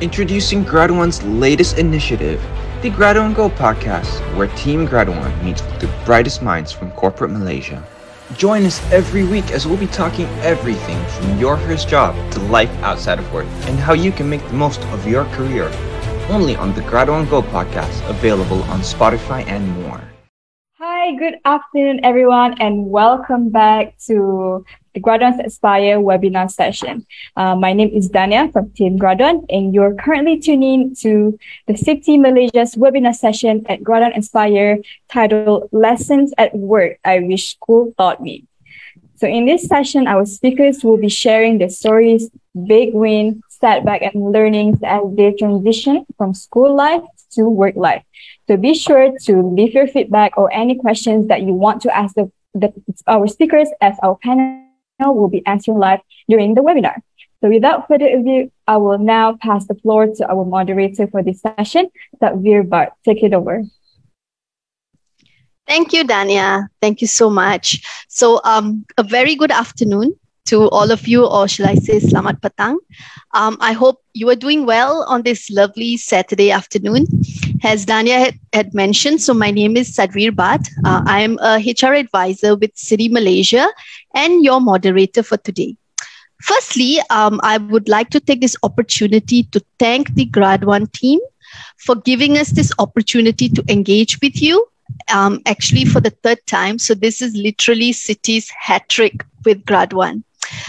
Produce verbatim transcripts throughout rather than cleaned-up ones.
Introducing Grad One's latest initiative, the Graduan Go podcast, where Team Graduan meets with the brightest minds from corporate Malaysia. Join us every week as we'll be talking everything from your first job to life outside of work and how you can make the most of your career. Only on the Graduan Go podcast, available on Spotify and more. Hi, good afternoon, everyone, and welcome back to the Graduan Inspire webinar session. Uh, my name is Dania from Team Graduan, and you're currently tuning to the Citi Malaysia's webinar session at Graduan Inspire titled Lessons at Work I Wish School Taught Me. So in this session, our speakers will be sharing their stories, big wins, setback, and learnings as they transition from school life to work life. So be sure to leave your feedback or any questions that you want to ask the, the our speakers, as our panel will be answering live during the webinar. So without further ado, I will now pass the floor to our moderator for this session, Doctor Veer Bart. Take it over. Thank you, Dania. Thank you so much. So um, a very good afternoon to all of you, or shall I say Selamat Petang. Um, I hope you are doing well on this lovely Saturday afternoon. As Dania had, had mentioned, so my name is Sadvir Bhatt. Uh, I am a H R advisor with Citi Malaysia and your moderator for today. Firstly, um, I would like to take this opportunity to thank the Grad One team for giving us this opportunity to engage with you. Um, actually for the third time. So this is literally Citi's hat trick with Grad One.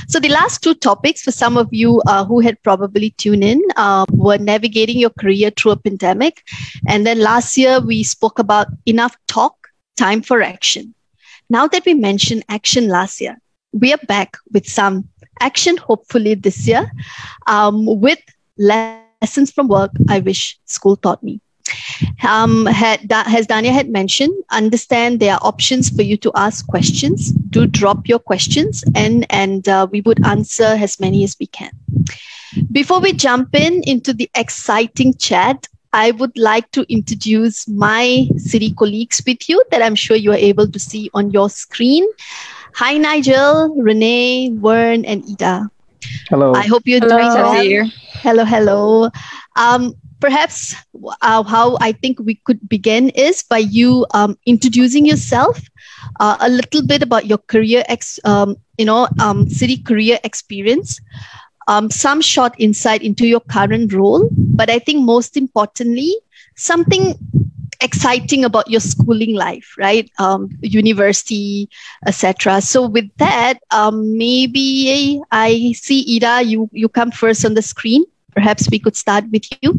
So the last two topics for some of you uh, who had probably tuned in uh, were navigating your career through a pandemic. And then last year we spoke about enough talk, time for action. Now that we mentioned action last year, we are back with some action, hopefully this year, um, with lessons from work I wish school taught me. Um, had, as Dania had mentioned, understand there are options for you to ask questions. Do drop your questions and, and uh, we would answer as many as we can. Before we jump in into the exciting chat, I would like to introduce my Citi colleagues with you that I'm sure you are able to see on your screen. Hi, Nigel, Renee, Vern, and Ida. Hello. I hope you're hello. doing well. Hello, hello. Um, Perhaps uh, how I think we could begin is by you um, introducing yourself, uh, a little bit about your career, ex, um, you know, um, Citi career experience, um, some short insight into your current role, but I think most importantly, something exciting about your schooling life, right? Um, university, et cetera. So with that, um, maybe I see Ida, you you come first on the screen. Perhaps we could start with you.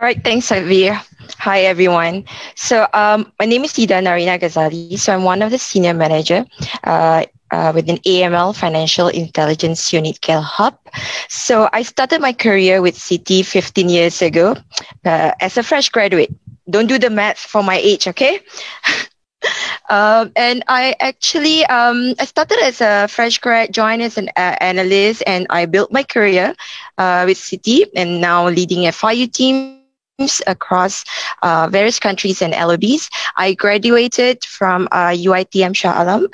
All right, thanks, Sadvir. Hi, everyone. So um, my name is Ida Narina Ghazali. So I'm one of the senior manager uh, uh, within A M L Financial Intelligence Unit K E L Hub. So I started my career with Citi fifteen years ago uh, as a fresh graduate. Don't do the math for my age, okay? Um, and I actually, um, I started as a fresh grad, joined as an uh, analyst, and I built my career uh, with Citi and now leading F I U teams across uh, various countries and L O Bs. I graduated from uh, U I T M Shah Alam.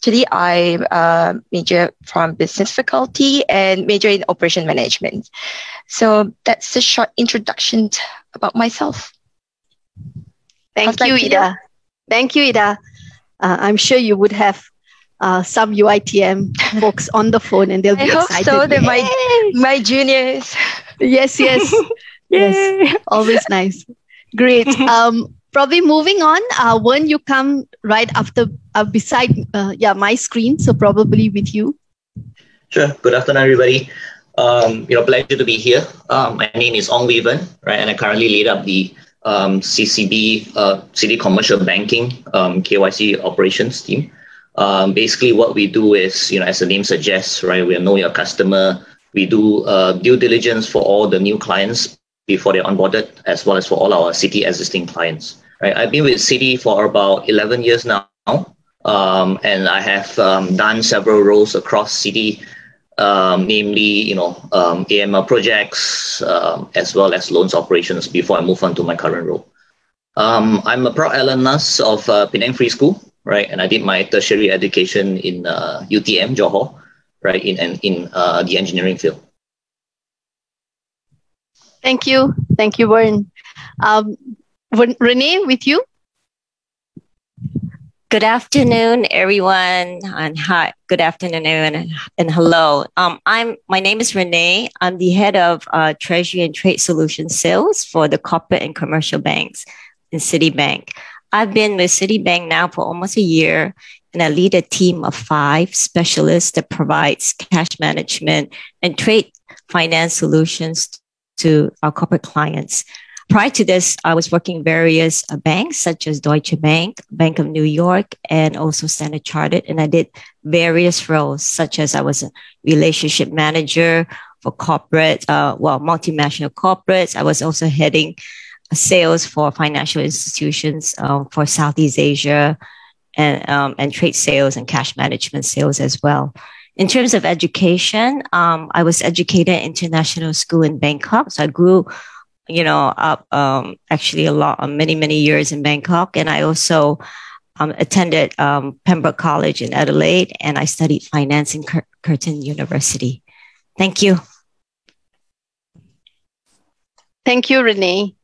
Actually, I uh, major from business faculty and major in operation management. So that's a short introduction about myself. Thank you, Ida. Thank you, Ida. Uh, I'm sure you would have uh, some U I T M folks on the phone and they'll I be excited. I hope so. They're my, my juniors. Yes, yes. Yes. Always nice. Great. Um, probably moving on. Uh, Vern, you come right after, uh, beside uh, yeah, my screen. So probably with you. Sure. Good afternoon, everybody. Um, you know, pleasure to be here. Um, my name is Ong Wee Vern, right? And I currently lead up the Um, C C B, uh, Citi Commercial Banking, um, K Y C operations team. Um, basically, what we do is, you know, as the name suggests, right, we know your customer. We do uh, due diligence for all the new clients before they're onboarded, as well as for all our Citi existing clients. Right, I've been with Citi for about eleven years now, um, and I have um, done several roles across Citi, Um, namely, you know, um, A M L projects, um, as well as loans operations before I move on to my current role. Um, I'm a proud alumnus of uh, Penang Free School, right? And I did my tertiary education in uh, U T M Johor, right? In, in uh, the engineering field. Thank you. Thank you, Vern. Um, Renee, with you. Good afternoon, everyone, and hi. Good afternoon, everyone, and hello. Um, I'm. My name is Renee. I'm the head of uh, Treasury and Trade Solutions Sales for the corporate and commercial banks in Citibank. I've been with Citibank now for almost a year, and I lead a team of five specialists that provides cash management and trade finance solutions to our corporate clients. Prior to this, I was working in various uh, banks such as Deutsche Bank, Bank of New York, and also Standard Chartered. And I did various roles, such as I was a relationship manager for corporate, uh, well, multinational corporates. I was also heading sales for financial institutions um, for Southeast Asia and, um, and trade sales and cash management sales as well. In terms of education, um, I was educated at international school in Bangkok. So I grew you know, up, um, actually a lot, uh, many, many years in Bangkok. And I also, um, attended, um, Pembroke College in Adelaide, and I studied finance in Cur- Curtin University. Thank you. Thank you, Renee.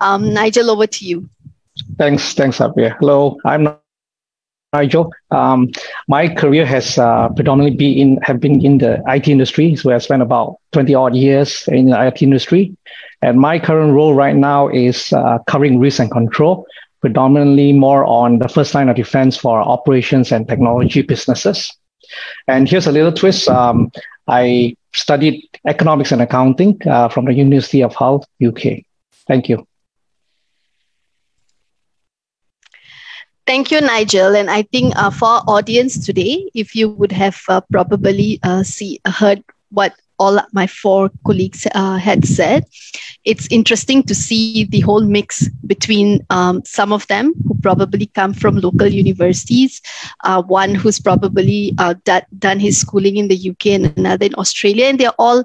Um, Nigel, over to you. Thanks. Thanks, Sadvir. Hello. I'm Nigel. Um, my career has uh, predominantly been in, have been in the I T industry, where I spent about twenty odd years in the I T industry. And my current role right now is uh, covering risk and control, predominantly more on the first line of defense for operations and technology businesses. And here's a little twist. Um, I studied economics and accounting uh, from the University of Hull, U K. Thank you. Thank you, Nigel. And I think uh, for our audience today, if you would have uh, probably uh, see, heard what all my four colleagues uh, had said, it's interesting to see the whole mix between um, some of them who probably come from local universities, uh, one who's probably uh, d- done his schooling in the U K and another in Australia, and they're all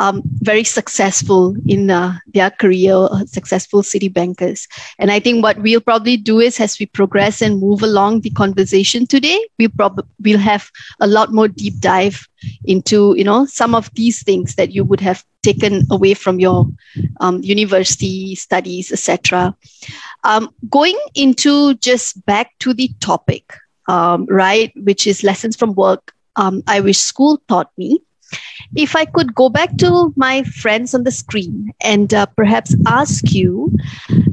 Um, very successful in uh, their career, uh, successful city bankers. And I think what we'll probably do is, as we progress and move along the conversation today, we'll probably we'll have a lot more deep dive into, you know, some of these things that you would have taken away from your um, university studies, et cetera. Um, going into just back to the topic, um, right, which is lessons from work. Um, I wish school taught me. If I could go back to my friends on the screen and uh, perhaps ask you,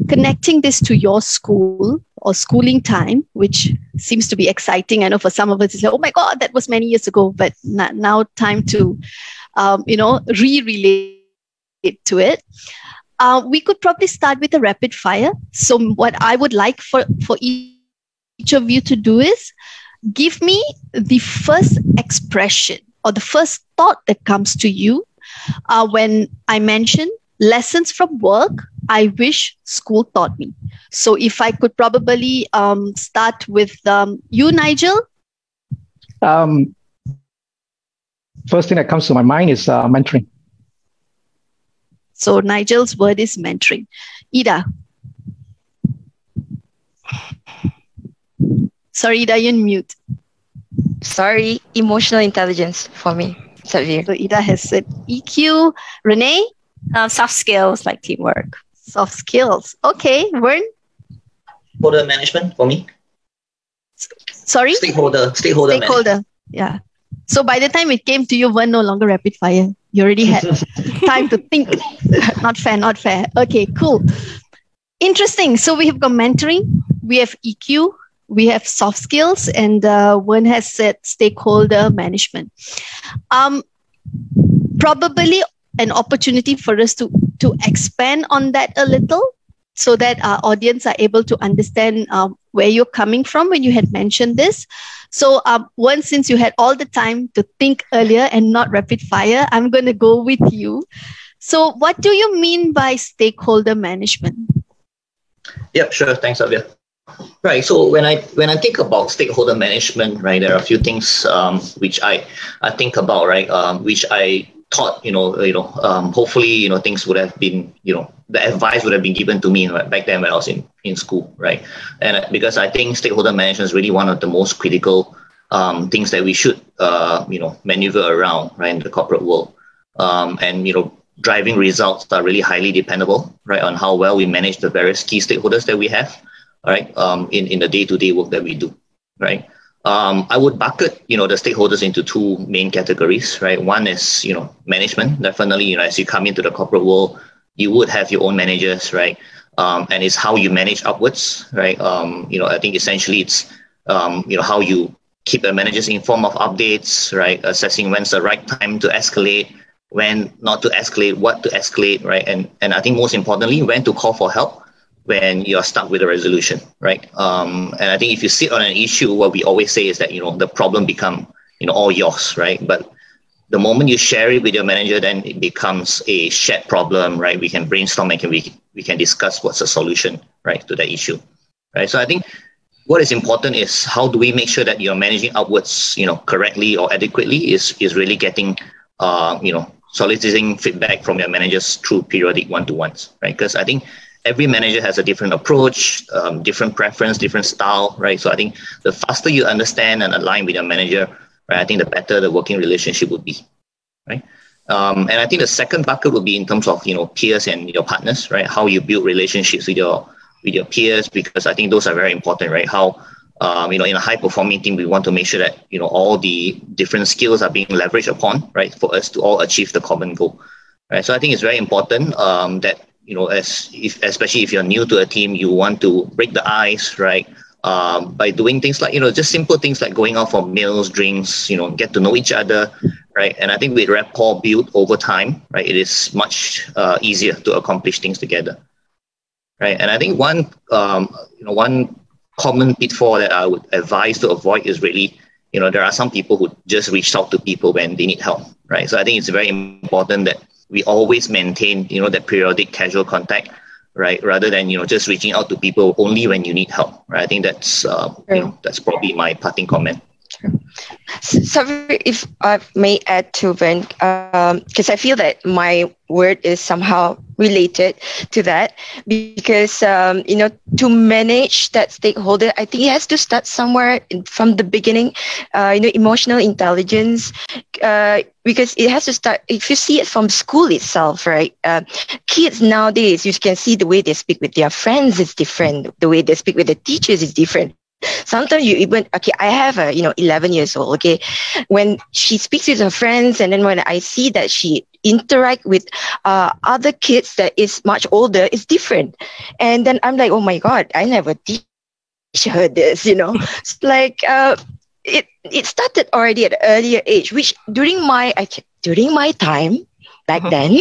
connecting this to your school or schooling time, which seems to be exciting. I know for some of us, it's like, oh my God, that was many years ago, but not now time to, um, you know, re-relate to it. Uh, we could probably start with a rapid fire. So what I would like for, for each of you to do is give me the first expression or the first thought that comes to you uh, when I mention lessons from work, I wish school taught me. So if I could probably um, start with um, you, Nigel. Um, first thing that comes to my mind is uh, mentoring. So Nigel's word is mentoring. Ida. Sorry, Ida, you're on mute. Sorry, emotional intelligence for me. Sadvir. So Ida has said E Q. Renee? Uh, soft skills like teamwork. Soft skills. Okay, Vern? Stakeholder management for me. S- sorry? Stakeholder. Stakeholder. Stakeholder. Yeah. So by the time it came to you, Vern no longer rapid fire. You already had time to think. Not fair, not fair. Okay, cool. Interesting. So we have got mentoring. We have E Q. We have soft skills, and uh, one has said stakeholder management. Um, probably an opportunity for us to, to expand on that a little so that our audience are able to understand uh, where you're coming from when you had mentioned this. So uh, one, since you had all the time to think earlier and not rapid fire, I'm going to go with you. So what do you mean by stakeholder management? Yep, sure. Thanks, Avia. Right. So when I when I think about stakeholder management, right, there are a few things um, which I, I think about, right, um, which I thought, you know, you know, um, hopefully, you know, things would have been, you know, the advice would have been given to me right, back then when I was in, in school, right, and because I think stakeholder management is really one of the most critical um, things that we should, uh, you know, maneuver around, right, in the corporate world, um, and you know. driving results are really highly dependable, right, on how well we manage the various key stakeholders that we have, right, um, in, in the day-to-day work that we do, right? Um, I would bucket, you know, the stakeholders into two main categories, right? One is, you know, management. Definitely, you know, as you come into the corporate world, you would have your own managers, right? Um, and it's how you manage upwards, right? Um, you know, I think essentially it's, um, you know, how you keep the managers informed of updates, right? Assessing when's the right time to escalate, when not to escalate, what to escalate, right? And and I think most importantly, when to call for help when you're stuck with a resolution, right? Um, and I think if you sit on an issue, what we always say is that, you know, the problem become, you know, all yours, right? But the moment you share it with your manager, then it becomes a shared problem, right? We can brainstorm and can, we, we can discuss what's the solution, right, to that issue, right? So I think what is important is how do we make sure that you're managing upwards, you know, correctly or adequately is, is really getting, uh, you know, soliciting feedback from your managers through periodic one-to-ones, right? Because I think every manager has a different approach, um, different preference, different style, right? So I think the faster you understand and align with your manager, right, I think the better the working relationship would be, right? Um, and I think the second bucket would be in terms of, you know, peers and your partners, right? How you build relationships with your with your peers, because I think those are very important, right? How, um, you know, in a high-performing team, we want to make sure that, you know, all the different skills are being leveraged upon, right, for us to all achieve the common goal, right? So I think it's very important um, that, you know, as if, especially if you're new to a team, you want to break the ice, right? Um, by doing things like, you know, just simple things like going out for meals, drinks, you know, get to know each other, right? And I think with rapport built over time, right, it is much uh, easier to accomplish things together, right? And I think one, um, you know, one common pitfall that I would advise to avoid is really, you know, there are some people who just reach out to people when they need help, right? So I think it's very important that we always maintain, you know, that periodic casual contact, right? Rather than, you know, just reaching out to people only when you need help, right? I think that's, uh, you know, that's probably my parting comment. So if I may add to Vern, because um, I feel that my word is somehow related to that, because, um, you know, to manage that stakeholder, I think it has to start somewhere from the beginning, uh, you know, emotional intelligence, uh, because it has to start, if you see it from school itself, right? Uh, kids nowadays, you can see the way they speak with their friends is different, the way they speak with the teachers is different. Sometimes you even, okay, I have a, you know, eleven years old, okay, when she speaks with her friends, and then when I see that she interact with uh, other kids that is much older, it's different. And then I'm like, oh my God, I never teach her this, you know. It's like, uh, it, it started already at an earlier age, which during my, during my time back uh-huh. then,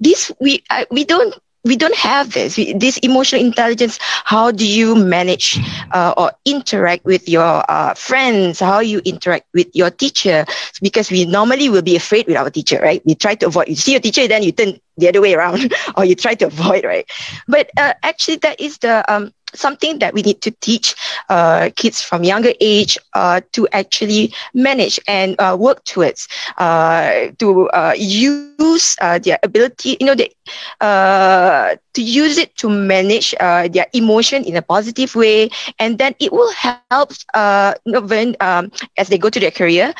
this, we, I, we don't, We don't have this. We, this emotional intelligence, how do you manage uh, or interact with your uh, friends? How you interact with your teacher? Because we normally will be afraid with our teacher, right? We try to avoid. You see your teacher, then you turn the other way around or you try to avoid, right? But uh, actually, that is the um, something that we need to teach uh, kids from younger age uh, to actually manage and uh, work towards uh, to uh, use uh, their ability, you know, the, uh, to use it to manage uh, their emotion in a positive way. And then it will help uh, you know, when, um, as they go to their career,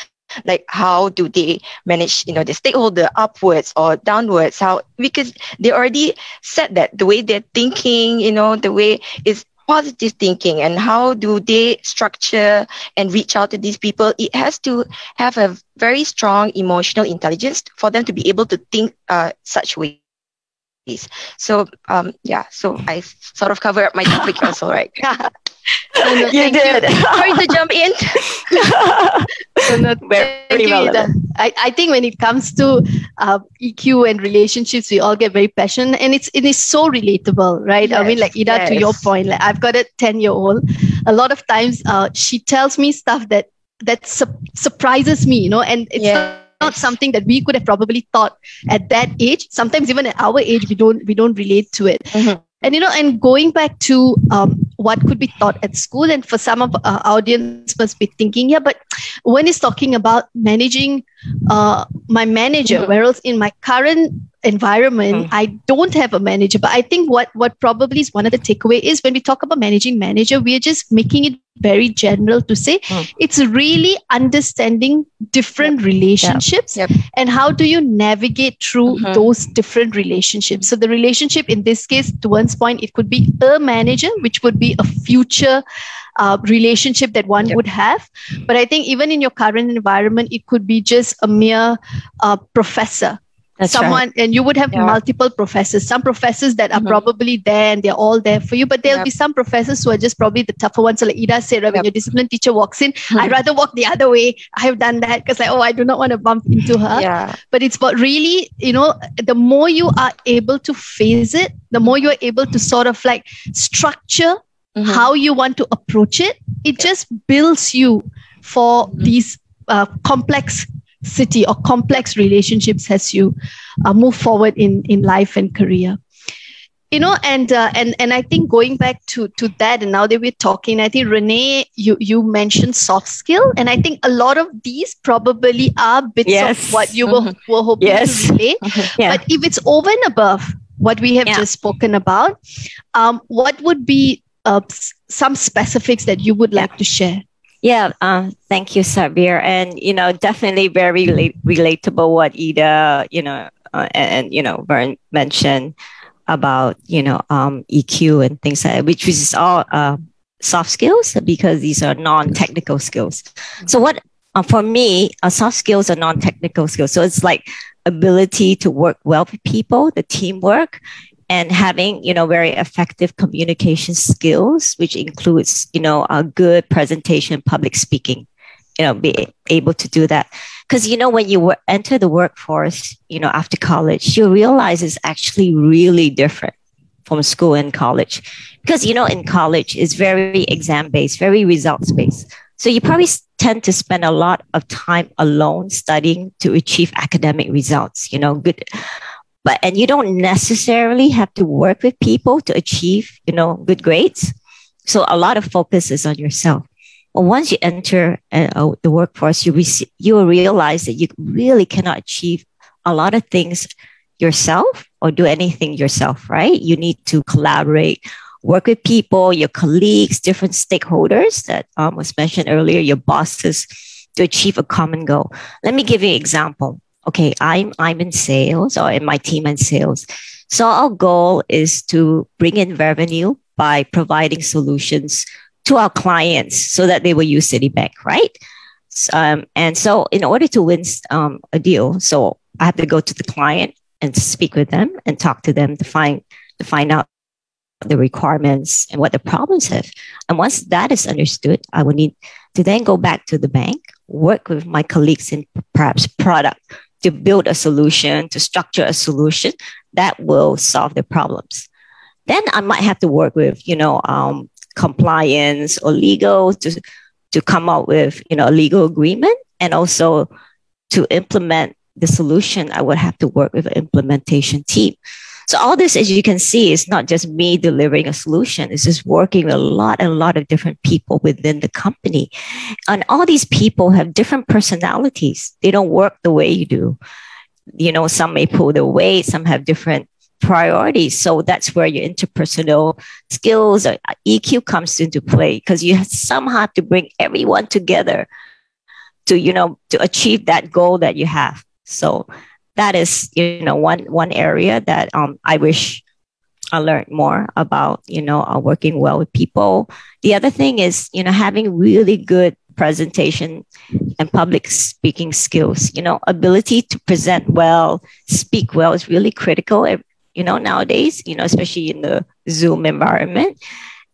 like how do they manage, you know, the stakeholder upwards or downwards? How, because they already said that the way they're thinking, you know, the way is positive thinking, and how do they structure and reach out to these people? It has to have a very strong emotional intelligence for them to be able to think uh, such ways. So, um, yeah, so I sort of covered up my topic also, right? So, no, you did. You. Sorry to jump in. So not very you, relevant. I, I think when it comes to uh, E Q and relationships, we all get very passionate, and it's it is so relatable, right? Yes, I mean, like Ida, yes. To your point, like I've got a ten-year-old. A lot of times, uh, she tells me stuff that that su- surprises me, you know, and it's. Yeah. Not something that we could have probably thought at that age. Sometimes even at our age, we don't we don't relate to it. Mm-hmm. And you know, and going back to um, what could be taught at school, and for some of our audience must be thinking, yeah, but when it's talking about managing uh, my manager, whereas in my current environment, mm. I don't have a manager. But I think what, what probably is one of the takeaway is when we talk about managing manager, we are just making it very general to say mm. it's really understanding different yep. relationships yep. Yep. and how do you navigate through mm-hmm. those different relationships. So the relationship in this case, to one's point, it could be a manager, which would be a future Uh, relationship that one yep. would have. But I think even in your current environment, it could be just a mere uh, professor. That's someone, right. And you would have yeah. multiple professors, some professors that are mm-hmm. probably there and they're all there for you, but there'll yep. be some professors who are just probably the tougher ones. So like Ida said, right, yep. when your discipline teacher walks in, mm-hmm. I'd rather walk the other way. I have done that because like, oh, I do not want to bump into her. Yeah. But it's about really, you know, the more you are able to phase it, the more you're able to sort of like structure mm-hmm. how you want to approach it, it yeah. just builds you for mm-hmm. these uh, complex city or complex relationships as you uh, move forward in, in life and career. You know, and uh, and and I think going back to, to that, and now that we're talking, I think Renee, you, you mentioned soft skill, and I think a lot of these probably are bits yes. of what you were, mm-hmm. were hoping yes. to relay. Mm-hmm. Yeah. But if it's over and above what we have yeah. just spoken about, um, what would be Uh, some specifics that you would like to share? Yeah, uh, thank you, Sadvir. And, you know, definitely very rela- relatable what Ida, you know, uh, and, you know, Vern mentioned about, you know, um, E Q and things like that, which is all uh, soft skills because these are non-technical skills. So what, uh, for me, uh, soft skills are non-technical skills. So it's like ability to work well with people, the teamwork, and having, you know, very effective communication skills, which includes, you know, a good presentation, public speaking, you know, be able to do that. Because, you know, when you w- enter the workforce, you know, after college, you realize it's actually really different from school and college. Because, you know, in college, it's very exam-based, very results-based. So you probably tend to spend a lot of time alone studying to achieve academic results, you know, good... But, and you don't necessarily have to work with people to achieve, you know, good grades. So a lot of focus is on yourself. Well, once you enter uh, the workforce, you, rec- you will realize that you really cannot achieve a lot of things yourself or do anything yourself, right? You need to collaborate, work with people, your colleagues, different stakeholders that um, was mentioned earlier, your bosses, to achieve a common goal. Let me give you an example. Okay, I'm I'm in sales or in my team in sales. So our goal is to bring in revenue by providing solutions to our clients so that they will use Citibank, right? Um, and so in order to win um, a deal, so I have to go to the client and speak with them and talk to them to find to find out the requirements and what the problems have. And once that is understood, I will need to then go back to the bank, work with my colleagues in perhaps product, to build a solution, to structure a solution that will solve the problems. Then I might have to work with, you know, um, compliance or legal to, to come up with, you know, a legal agreement. And also to implement the solution, I would have to work with an implementation team. So all this, as you can see, is not just me delivering a solution. It's just working with a lot and a lot of different people within the company. And all these people have different personalities. They don't work the way you do. You know, some may pull their weight. Some have different priorities. So that's where your interpersonal skills or E Q comes into play, because you somehow have to bring everyone together to, you know, to achieve that goal that you have. So that is, you know, one one area that um, I wish I learned more about, you know, uh, working well with people. The other thing is, you know, having really good presentation and public speaking skills. You know, ability to present well, speak well is really critical, you know, nowadays, you know, especially in the Zoom environment.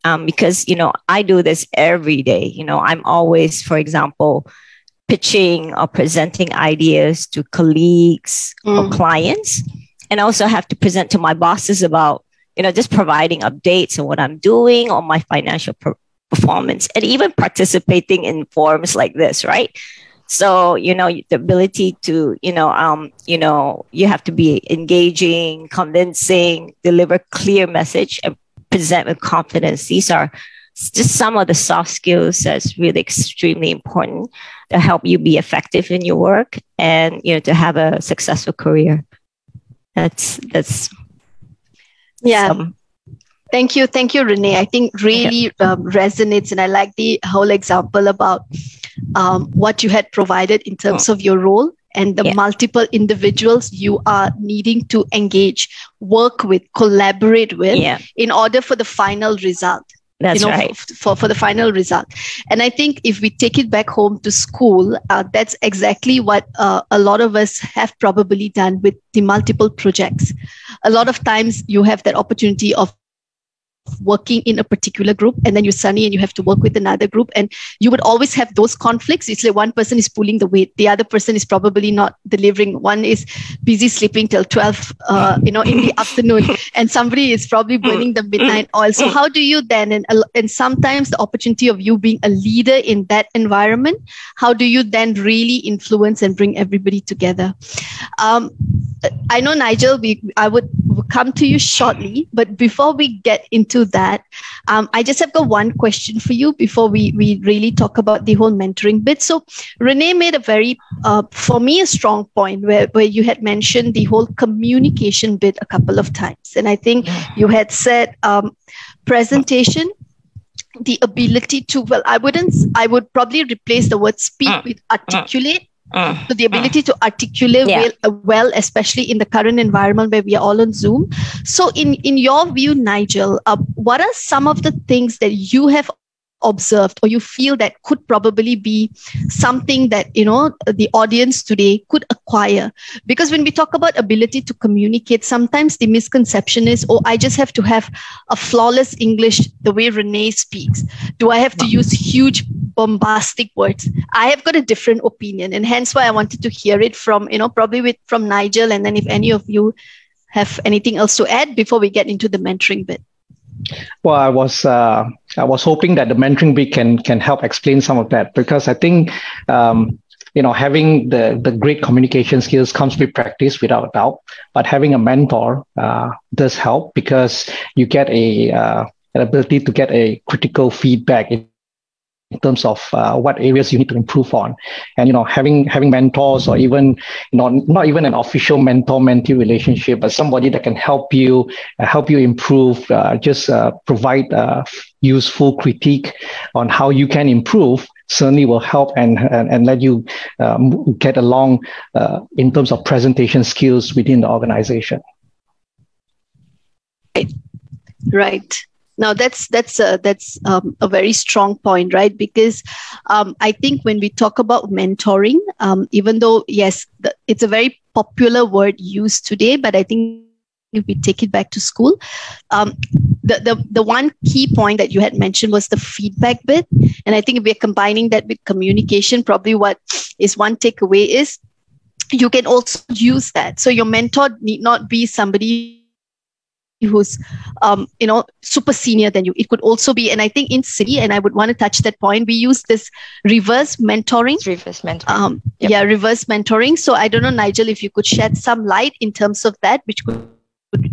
Um, because, you know, I do this every day. You know, I'm always, for example, pitching or presenting ideas to colleagues mm. or clients, and also have to present to my bosses about, you know, just providing updates on what I'm doing or my financial per- performance, and even participating in forums like this, right? So, you know, the ability to, you know, um, you know, you have to be engaging, convincing, deliver clear message, and present with confidence. These are just some of the soft skills that's really extremely important to help you be effective in your work and, you know, to have a successful career. That's, that's. Yeah. Some. Thank you. Thank you, Renee. I think really okay. um, resonates. And I like the whole example about um, what you had provided in terms oh. of your role and the yeah. multiple individuals you are needing to engage, work with, collaborate with yeah. in order for the final result. That's you know, right. For, for the final result. And I think if we take it back home to school, uh, that's exactly what uh, a lot of us have probably done with the multiple projects. A lot of times you have that opportunity of working in a particular group, and then you're sunny and you have to work with another group, and you would always have those conflicts. It's like one person is pulling the weight, the other person is probably not delivering, one is busy sleeping till twelve uh, you know in the afternoon, and somebody is probably burning the midnight oil. So how do you then, and, and sometimes the opportunity of you being a leader in that environment, how do you then really influence and bring everybody together? um, I know, Nigel, we, I would come to you shortly, but before we get into that, um, I just have got one question for you before we, we really talk about the whole mentoring bit. So Renee made a very, uh, for me, a strong point where, where you had mentioned the whole communication bit a couple of times. And I think you had said um, presentation, the ability to, well, I wouldn't, I would probably replace the word speak with articulate. So the ability to articulate yeah. well, well, especially in the current environment where we are all on Zoom. So in, in your view, Nigel, uh, what are some of the things that you have observed or you feel that could probably be something that, you know, the audience today could acquire? Because when we talk about ability to communicate, sometimes the misconception is, oh, I just have to have a flawless English the way Renee speaks. Do I have to use huge bombastic words? I have got a different opinion, and hence why I wanted to hear it from, you know, probably with from Nigel, and then if any of you have anything else to add before we get into the mentoring bit. Well, I was uh, I was hoping that the mentoring bit can can help explain some of that, because I think um, you know having the the great communication skills comes with practice, without a doubt. But having a mentor uh, does help, because you get a uh, an ability to get a critical feedback in terms of uh, what areas you need to improve on, and you know having having mentors, or even you know not even an official mentor-mentee relationship, but somebody that can help you uh, help you improve, uh, just uh, provide uh, useful critique on how you can improve, certainly will help and and, and let you um, get along uh, in terms of presentation skills within the organization. Right. Right. Now, that's that's a, that's um, a very strong point, right? Because um, I think when we talk about mentoring, um, even though, yes, the, it's a very popular word used today, but I think if we take it back to school, um, the, the, the one key point that you had mentioned was the feedback bit. And I think if we're combining that with communication, probably what is one takeaway is you can also use that. So your mentor need not be somebody who's, um, you know, super senior than you. It could also be, and I think in Citi, and I would want to touch that point, we use this reverse mentoring. It's reverse mentoring. Um, yep. Yeah, reverse mentoring. So I don't know, Nigel, if you could shed some light in terms of that, which could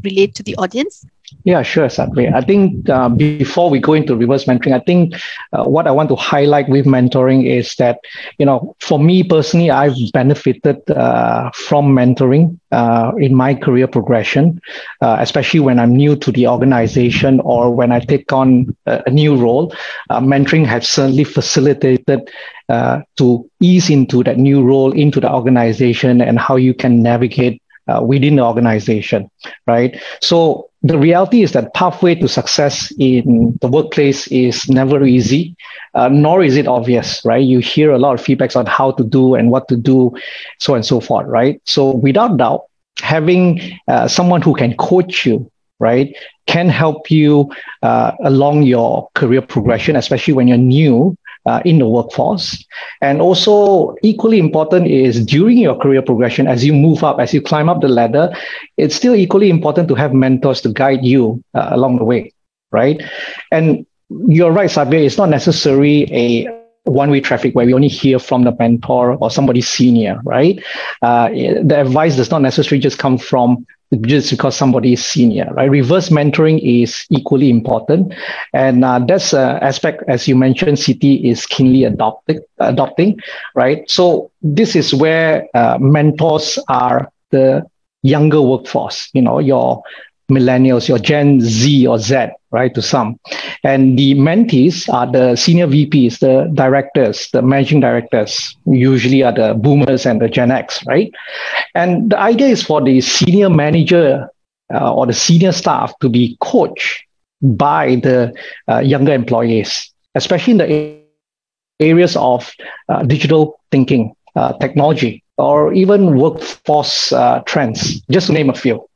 relate to the audience. Yeah, sure, Sadvir. I think uh, before we go into reverse mentoring, I think uh, what I want to highlight with mentoring is that, you know, for me personally, I've benefited uh, from mentoring uh, in my career progression, uh, especially when I'm new to the organization or when I take on a, a new role. Uh, mentoring has certainly facilitated uh, to ease into that new role, into the organization, and how you can navigate Uh, within the organization, right? So the reality is that pathway to success in the workplace is never easy, uh, nor is it obvious, right? You hear a lot of feedbacks on how to do and what to do, so and so forth, right? So without doubt, having uh, someone who can coach you, right, can help you uh, along your career progression, especially when you're new Uh, in the workforce. And also equally important is during your career progression, as you move up, as you climb up the ladder, it's still equally important to have mentors to guide you uh, along the way, right? And you're right, Sadvir, it's not necessarily a one-way traffic where we only hear from the mentor or somebody senior, right? Uh, the advice does not necessarily just come from just because somebody is senior, right? Reverse mentoring is equally important. And uh, that's an aspect, as you mentioned, Citi is keenly adopting, adopting, right? So this is where uh, mentors are the younger workforce, you know, your millennials, your Gen Z or Z, right, to some. And the mentees are the senior V Ps, the directors, the managing directors, usually are the boomers and the Gen X, right? And the idea is for the senior manager uh, or the senior staff to be coached by the uh, younger employees, especially in the areas of uh, digital thinking, uh, technology, or even workforce uh, trends, just to name a few.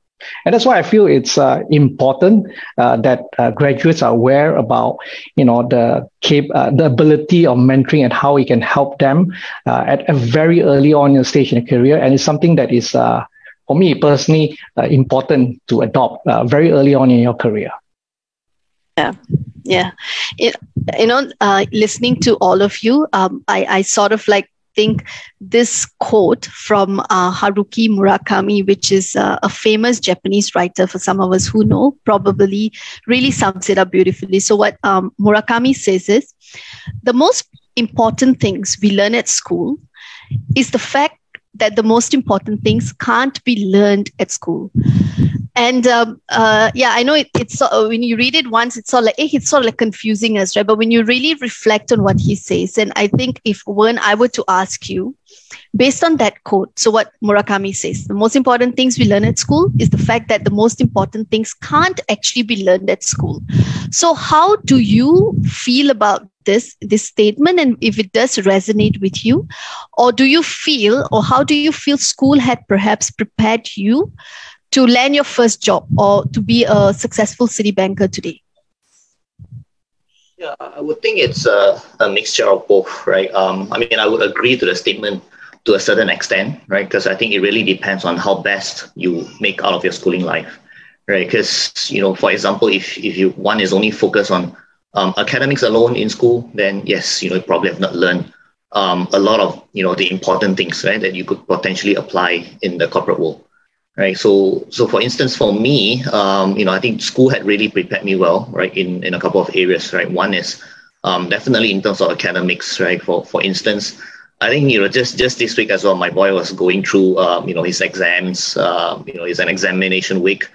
And that's why I feel it's uh, important uh, that uh, graduates are aware about, you know, the cap- uh, the ability of mentoring and how it can help them uh, at a very early on in the stage in their career. And it's something that is, uh, for me personally, uh, important to adopt uh, very early on in your career. Yeah, yeah. It, you know, uh, listening to all of you, um, I, I sort of like, think this quote from uh, Haruki Murakami, which is uh, a famous Japanese writer for some of us who know, probably really sums it up beautifully. So what um, Murakami says is, the most important things we learn at school is the fact that the most important things can't be learned at school. And um, uh, yeah, I know it, it's uh, when you read it once, it's all like eh, it's sort of like confusing us, right? But when you really reflect on what he says, and I think if when I were to ask you, based on that quote, so what Murakami says, the most important things we learn at school is the fact that the most important things can't actually be learned at school. So how do you feel about this this statement, and if it does resonate with you, or do you feel, or how do you feel school had perhaps prepared you to land your first job or to be a successful city banker today? Yeah, I would think it's a, a mixture of both, right? Um, I mean, I would agree to the statement to a certain extent, right? Because I think it really depends on how best you make out of your schooling life, right? Because, you know, for example, if if you one is only focused on um, academics alone in school, then yes, you know, you probably have not learned um, a lot of, you know, the important things, right, that you could potentially apply in the corporate world. Right. So, so for instance, for me, um, you know, I think school had really prepared me well, right, in, in a couple of areas, right. One is um, definitely in terms of academics, right. For for instance, I think, you know, just, just this week as well, my boy was going through, um, you know, his exams, uh, you know, it's an examination week.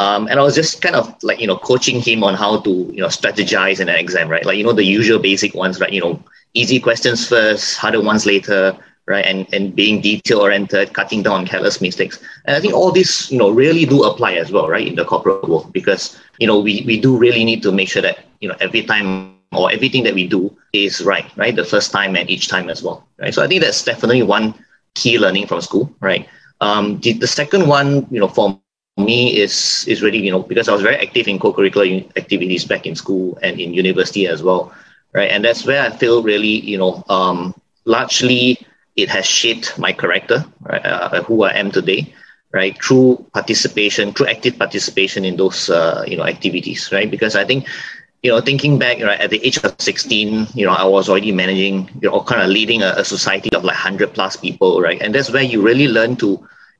Um, and I was just kind of like, you know, coaching him on how to, you know, strategize in an exam, right. Like, you know, the usual basic ones, right, you know, easy questions first, harder ones later. Right, and, and being detail-oriented, cutting down careless mistakes. And I think all this, you know, really do apply as well, right, in the corporate world, because, you know, we, we do really need to make sure that, you know, every time or everything that we do is right, right, the first time and each time as well, right? So I think that's definitely one key learning from school, right? Um, the, the second one, you know, for me is is really, you know, because I was very active in co-curricular activities back in school and in university as well, right? And that's where I feel really, you know, um, largely... it has shaped my character, right, uh, who I am today, right? Through participation, through active participation in those, uh, you know, activities, right? Because I think, you know, thinking back, right, at the age of sixteen, you know, I was already managing, you know, or kind of leading a, a society of like one hundred plus people, right? And that's where you really learn to,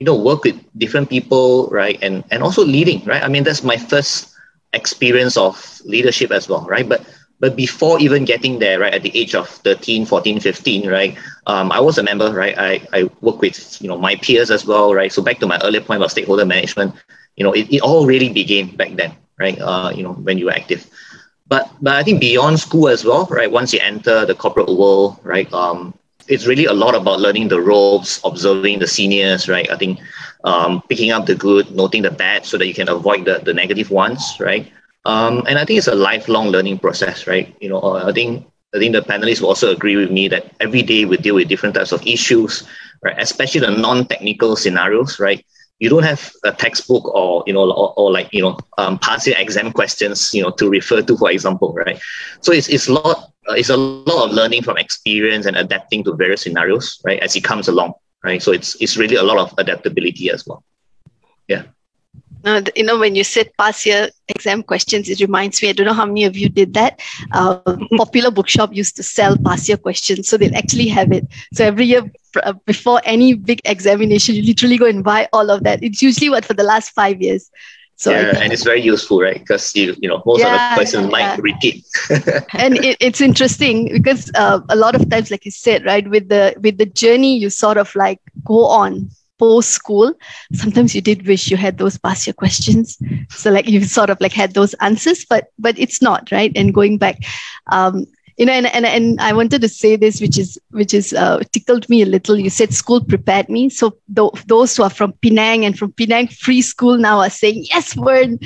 you know, work with different people, right? And and also leading, right? I mean, that's my first experience of leadership as well, right? But But before even getting there, right, at the age of thirteen, fourteen, fifteen, right, um, I was a member, right, I, I worked with, you know, my peers as well, right, so back to my earlier point about stakeholder management, you know, it, it all really began back then, right, uh, you know, when you were active. But but I think beyond school as well, right, once you enter the corporate world, right, um, it's really a lot about learning the ropes, observing the seniors, right, I think um, picking up the good, noting the bad so that you can avoid the, the negative ones, right. Um, and I think it's a lifelong learning process, right? You know, I think I think the panelists will also agree with me that every day we deal with different types of issues, right? Especially the non-technical scenarios, right? You don't have a textbook or, you know, or, or like, you know, um, past exam questions, you know, to refer to, for example, right? So it's it's lot it's a lot of learning from experience and adapting to various scenarios, right? As it comes along, right? So it's it's really a lot of adaptability as well. Yeah. Uh, you know, when you said past year exam questions, it reminds me, I don't know how many of you did that. Uh, Popular Bookshop used to sell past year questions, so they'll actually have it. So every year before any big examination, you literally go and buy all of that. It's usually what for the last five years. So yeah, and it's very useful, right? Because you, you know, most yeah, of the person yeah. might repeat. And it, it's interesting because uh, a lot of times, like you said, right, with the with the journey, you sort of like go on post school. Sometimes you did wish you had those past year questions, so like you sort of like had those answers, but but it's not right. And going back, um, you know, and and and I wanted to say this, which is which is uh, tickled me a little. You said school prepared me. So th- those who are from Penang and from Penang Free School now are saying, yes, Vern,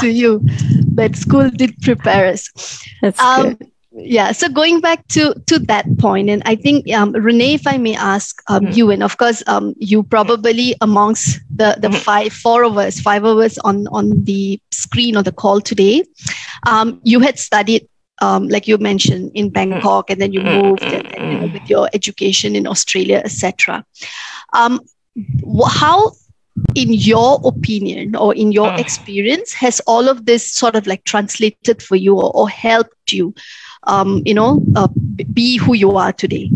to you. But school did prepare us. That's um, good. Yeah. So going back to to that point, and I think, um, Renee, if I may ask um, mm. you, and of course, um, you probably amongst the, the five, four of us, five of us on, on the screen or the call today, um, you had studied, um, like you mentioned, in Bangkok, and then you moved and, and, you know, with your education in Australia, et cetera. Um, how... in your opinion or in your experience, has all of this sort of like translated for you or, or helped you, um, you know, uh, be who you are today?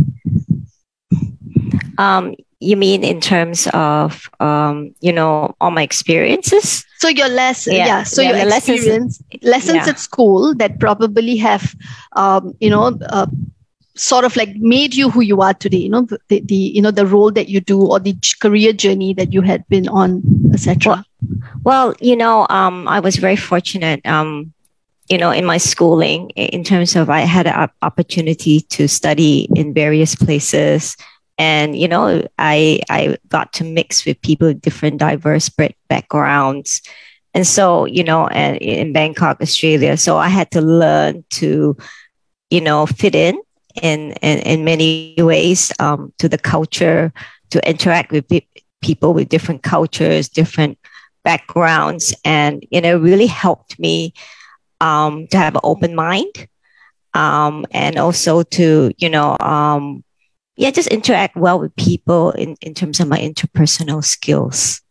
Um, you mean in terms of, um, you know, all my experiences? So your lesson, yeah. yeah. So yeah, your experience, lessons, lessons yeah. at school that probably have, um, you know, uh, sort of like made you who you are today, you know, the, the you know the role that you do or the career journey that you had been on, et cetera. Well, you know, um, I was very fortunate, um, you know, in my schooling in terms of I had an opportunity to study in various places, and you know, I I got to mix with people with different diverse backgrounds, and so you know, and in Bangkok, Australia, so I had to learn to, you know, fit in. In, in, in many ways, um, to the culture, to interact with pe- people with different cultures, different backgrounds. And you know, really helped me um, to have an open mind, um, and also to, you know, um, yeah, just interact well with people in, in terms of my interpersonal skills.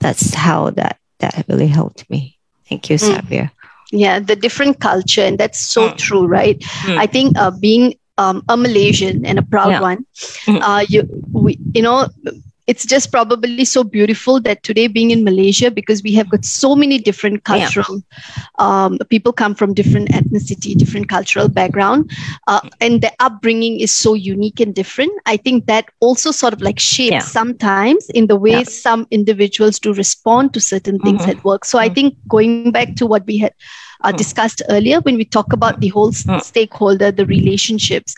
That's how that, that really helped me. Thank you, mm. Sadvir. Yeah, the different culture. And that's so mm. true, right? Mm. I think uh, being... Um, a Malaysian and a proud yeah. one. Uh, you, we, you know, it's just probably so beautiful that today being in Malaysia, because we have got so many different cultural, yeah. um, people come from different ethnicity, different cultural background, uh, and the upbringing is so unique and different. I think that also sort of like shapes yeah. sometimes in the way yeah. some individuals do respond to certain things mm-hmm. at work. So mm-hmm. I think going back to what we had Uh, discussed earlier when we talk about the whole st- stakeholder, the relationships.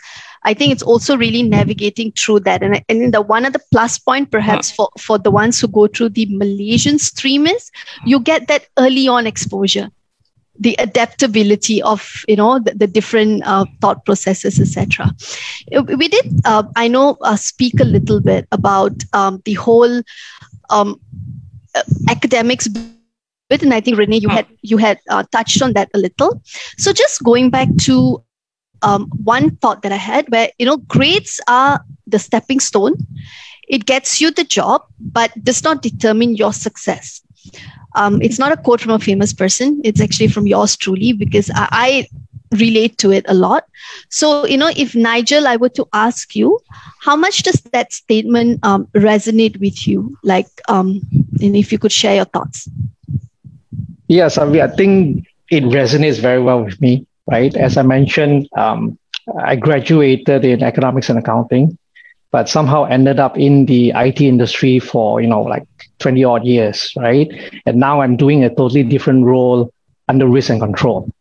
I think it's also really navigating through that. And, and the one other plus point perhaps for, for the ones who go through the Malaysian stream is you get that early on exposure, the adaptability of, you know, the, the different uh, thought processes, et cetera. We did, uh, I know, uh, speak a little bit about um, the whole um, uh, academics. And I think, Renee, you had you had uh, touched on that a little. So just going back to um, one thought that I had, where, you know, grades are the stepping stone. It gets you the job, but does not determine your success. Um, it's not a quote from a famous person. It's actually from yours truly, because I, I relate to it a lot. So, you know, if Nigel, I were to ask you, how much does that statement um, resonate with you? Like, um, and if you could share your thoughts. Yeah, Sadvir, I think it resonates very well with me, right? As I mentioned, um, I graduated in economics and accounting, but somehow ended up in the I T industry for, you know, like twenty odd years, right? And now I'm doing a totally different role under risk and control.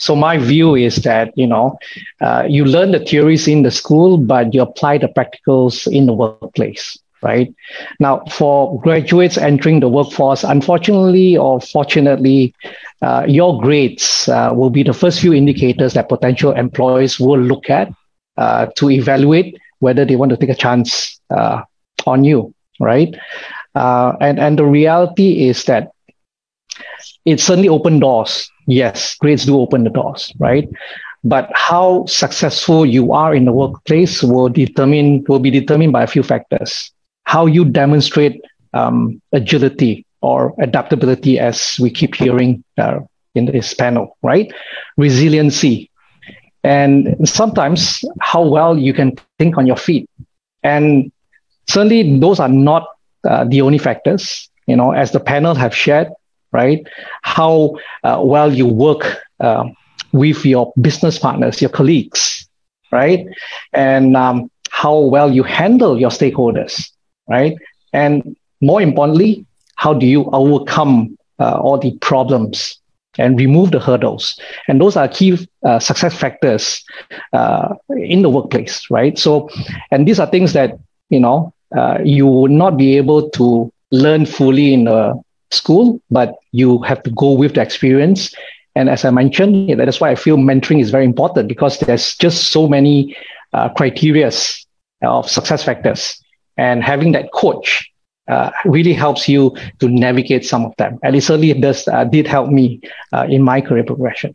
So my view is that, you know, uh, you learn the theories in the school, but you apply the practicals in the workplace. Right now, for graduates entering the workforce, unfortunately or fortunately, uh, your grades uh, will be the first few indicators that potential employers will look at uh, to evaluate whether they want to take a chance uh, on you. Right, uh, and and the reality is that it certainly opened doors. Yes, grades do open the doors. Right. But how successful you are in the workplace will determine will be determined by a few factors. How you demonstrate um, agility or adaptability, as we keep hearing uh, in this panel, right? Resiliency. And sometimes how well you can think on your feet, And certainly those are not uh, the only factors, you know, as the panel have shared, right? How uh, well you work uh, with your business partners, your colleagues, right? And um, how well you handle your stakeholders, right? And more importantly, how do you overcome uh, all the problems and remove the hurdles? And those are key uh, success factors uh, in the workplace, right? So, and these are things that, you know, uh, you would not be able to learn fully in a school, but you have to go with the experience. And as I mentioned, that is why I feel mentoring is very important, because there's just so many uh, criteria of success factors, and having that coach uh, really helps you to navigate some of them. And it certainly does, uh, did help me uh, in my career progression.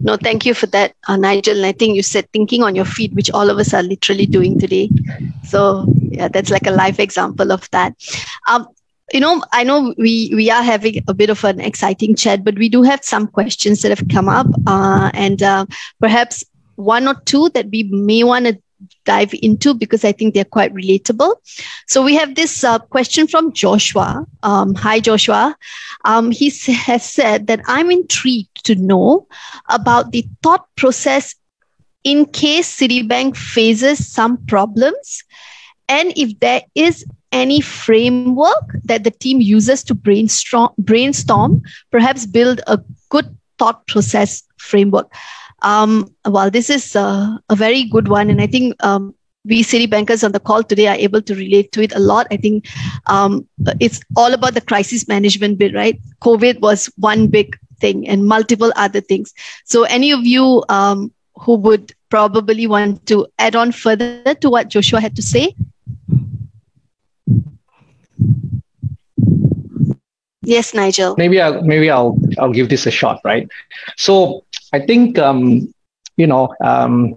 No, thank you for that, uh, Nigel. And I think you said thinking on your feet, which all of us are literally doing today. So yeah, that's like a life example of that. Um, You know, I know we, we are having a bit of an exciting chat, but we do have some questions that have come up uh, and uh, perhaps one or two that we may want to dive into because I think they're quite relatable. So we have this uh, question from Joshua. Um, hi, Joshua. Um, he has said that I'm intrigued to know about the thought process in case Citibank faces some problems and if there is any framework that the team uses to brainstorm, brainstorm, perhaps build a good thought process framework. Um, well, this is uh, a very good one. And I think um, we Citibankers on the call today are able to relate to it a lot. I think um, it's all about the crisis management bit, right? COVID was one big thing and multiple other things. So any of you um, who would probably want to add on further to what Joshua had to say? Yes, Nigel. Maybe I'll maybe I'll I'll give this a shot, right? So I think um, you know um,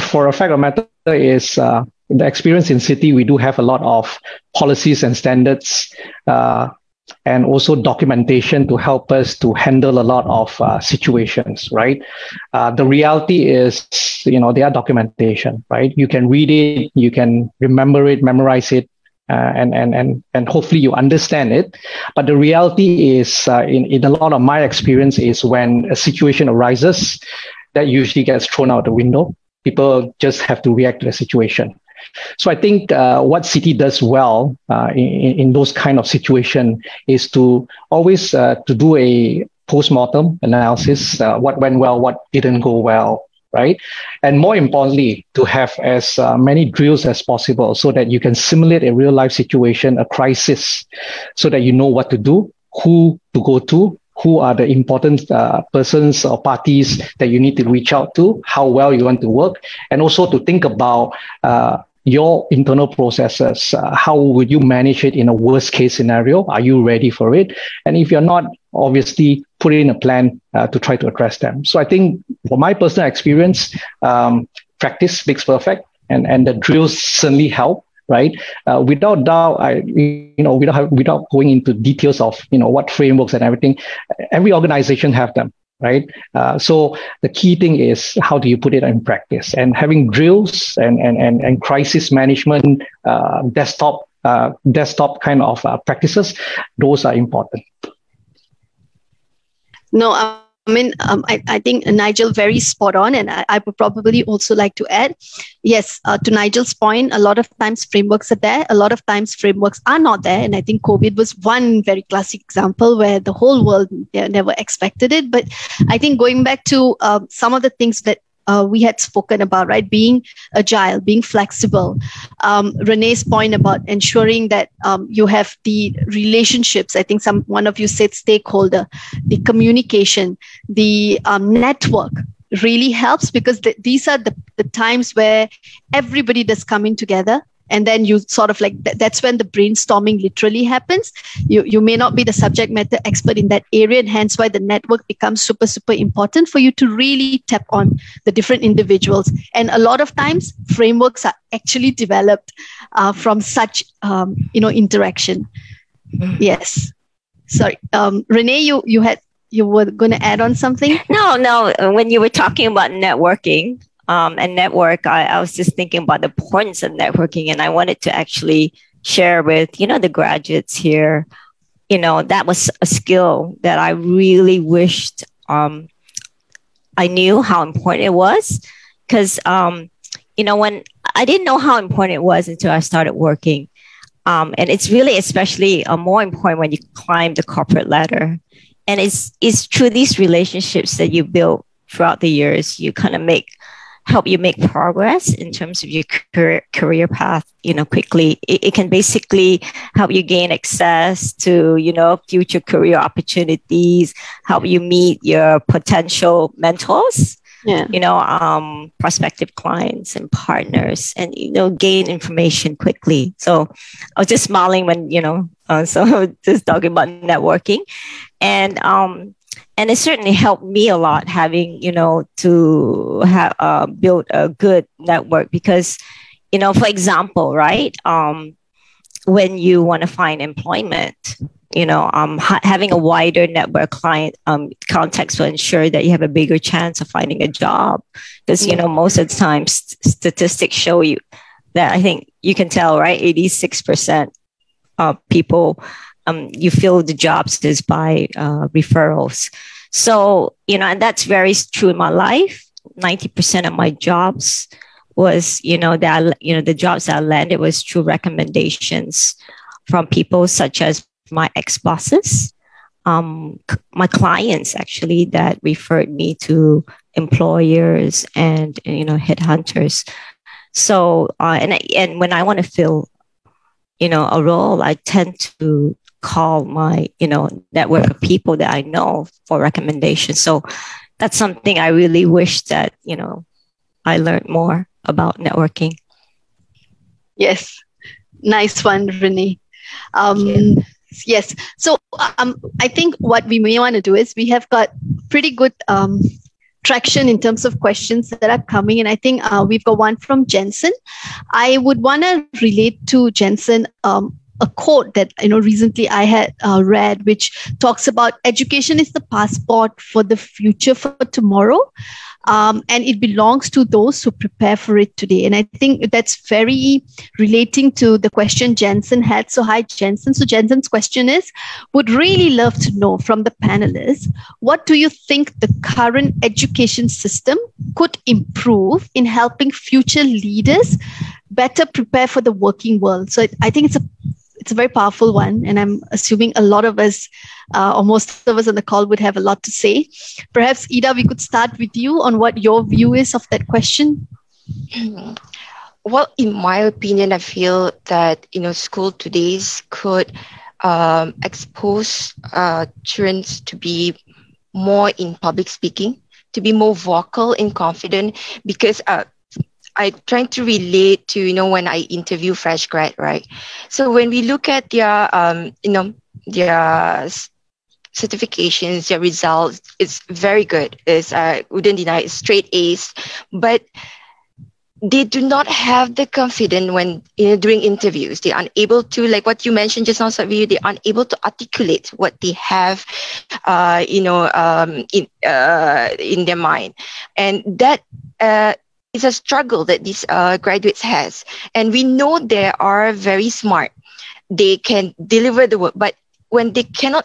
for a fact of matter is uh, the experience in Citi. We do have a lot of policies and standards, uh, and also documentation to help us to handle a lot of uh, situations, right? Uh, the reality is, you know, there are documentation, right? You can read it, you can remember it, memorize it. Uh, and, and, and, and hopefully you understand it. But the reality is, uh, in, in a lot of my experience, is when a situation arises, that usually gets thrown out the window. People just have to react to the situation. So I think uh, what Citi does well uh, in, in those kind of situations is to always uh, to do a post-mortem analysis, uh, what went well, what didn't go well. Right? And more importantly, to have as uh, many drills as possible so that you can simulate a real life situation, a crisis, so that you know what to do, who to go to, who are the important uh, persons or parties that you need to reach out to, how well you want to work, and also to think about uh, your internal processes. Uh, how would you manage it in a worst case scenario? Are you ready for it? And if you're not, obviously, put in a plan uh, to try to address them. So I think for my personal experience, um, practice makes perfect, and, and the drills certainly help, right? Uh, without doubt, I, you know, without, without going into details of, you know, what frameworks and everything, every organization have them, right? Uh, so the key thing is how do you put it in practice? And having drills and, and, and, and crisis management, uh, desktop, uh, desktop kind of uh, practices, those are important. No, I mean, um, I, I think Nigel very spot on, and I, I would probably also like to add, yes, uh, to Nigel's point, a lot of times frameworks are there, a lot of times frameworks are not there, and I think COVID was one very classic example where the whole world never expected it. But I think going back to uh, some of the things that uh, we had spoken about, right, being agile, being flexible, um, Renee's point about ensuring that um, you have the relationships. I think some one of you said stakeholder, the communication, the um, network really helps, because th- these are the, the times where everybody does come in together. And then you sort of like, th- that's when the brainstorming literally happens. You you may not be the subject matter expert in that area, and hence why the network becomes super, super important for you to really tap on the different individuals. And a lot of times frameworks are actually developed uh, from such, um, you know, interaction. Yes. Sorry. Um, Renee, you, you had, you were going to add on something? No, no. When you were talking about networking, um, and network, I, I was just thinking about the importance of networking, and I wanted to actually share with, you know, the graduates here, you know, that was a skill that I really wished um, I knew how important it was, because, um, you know, when I didn't know how important it was until I started working. Um, and it's really especially uh, more important when you climb the corporate ladder. And it's it's through these relationships that you build throughout the years, you kind of make, help you make progress in terms of your career, career path, you know, quickly. It, it can basically help you gain access to, you know, future career opportunities, help you meet your potential mentors, yeah. you know, um, prospective clients and partners, and, you know, gain information quickly. So I was just smiling when, you know, uh, so just talking about networking. And, um, And it certainly helped me a lot having, you know, to have uh, build a good network because, you know, for example, right, um, when you want to find employment, you know, um, ha- having a wider network client um, contacts will ensure that you have a bigger chance of finding a job because, you know, most of the time st- statistics show you that I think you can tell, right, eighty-six percent of people Um, you fill the jobs is by uh, referrals. So, you know, and that's very true in my life. ninety percent of my jobs was, you know, that, I, you know, the jobs that I landed was through recommendations from people such as my ex-bosses, um, c- my clients actually that referred me to employers and, you know, headhunters. So, uh, and, I, and when I want to fill, you know, a role, I tend to call my, you know, network of people that I know for recommendations. So that's something I really wish that, you know, I learned more about networking. Yes. Nice one, Renee. Um, yes. So um, I think what we may want to do is we have got pretty good um, traction in terms of questions that are coming. And I think uh, we've got one from Jensen. I would want to relate to Jensen um, a quote that, you know, recently I had uh, read, which talks about education is the passport for the future, for tomorrow. Um, and it belongs to those who prepare for it today. And I think that's very relating to the question Jensen had. So hi, Jensen. So Jensen's question is, would really love to know from the panelists, what do you think the current education system could improve in helping future leaders better prepare for the working world? So I think it's a It's a very powerful one, and I'm assuming a lot of us, uh, or most of us on the call, would have a lot to say. Perhaps, Ida, we could start with you on what your view is of that question. Well, in my opinion, I feel that, you know, school today could um, expose uh, students to be more in public speaking, to be more vocal and confident, because uh, I trying to relate to, you know, when I interview fresh grad, right? So when we look at their, um, you know, their certifications, their results, it's very good. It's, I wouldn't deny it, straight A's, but they do not have the confidence when, you know, during interviews. They're unable to, like what you mentioned just now, Sadvir, they're unable to articulate what they have, uh, you know, um, in, uh, in their mind. And that, uh, it's a struggle that these uh, graduates has, and we know they are very smart. They can deliver the work, but when they cannot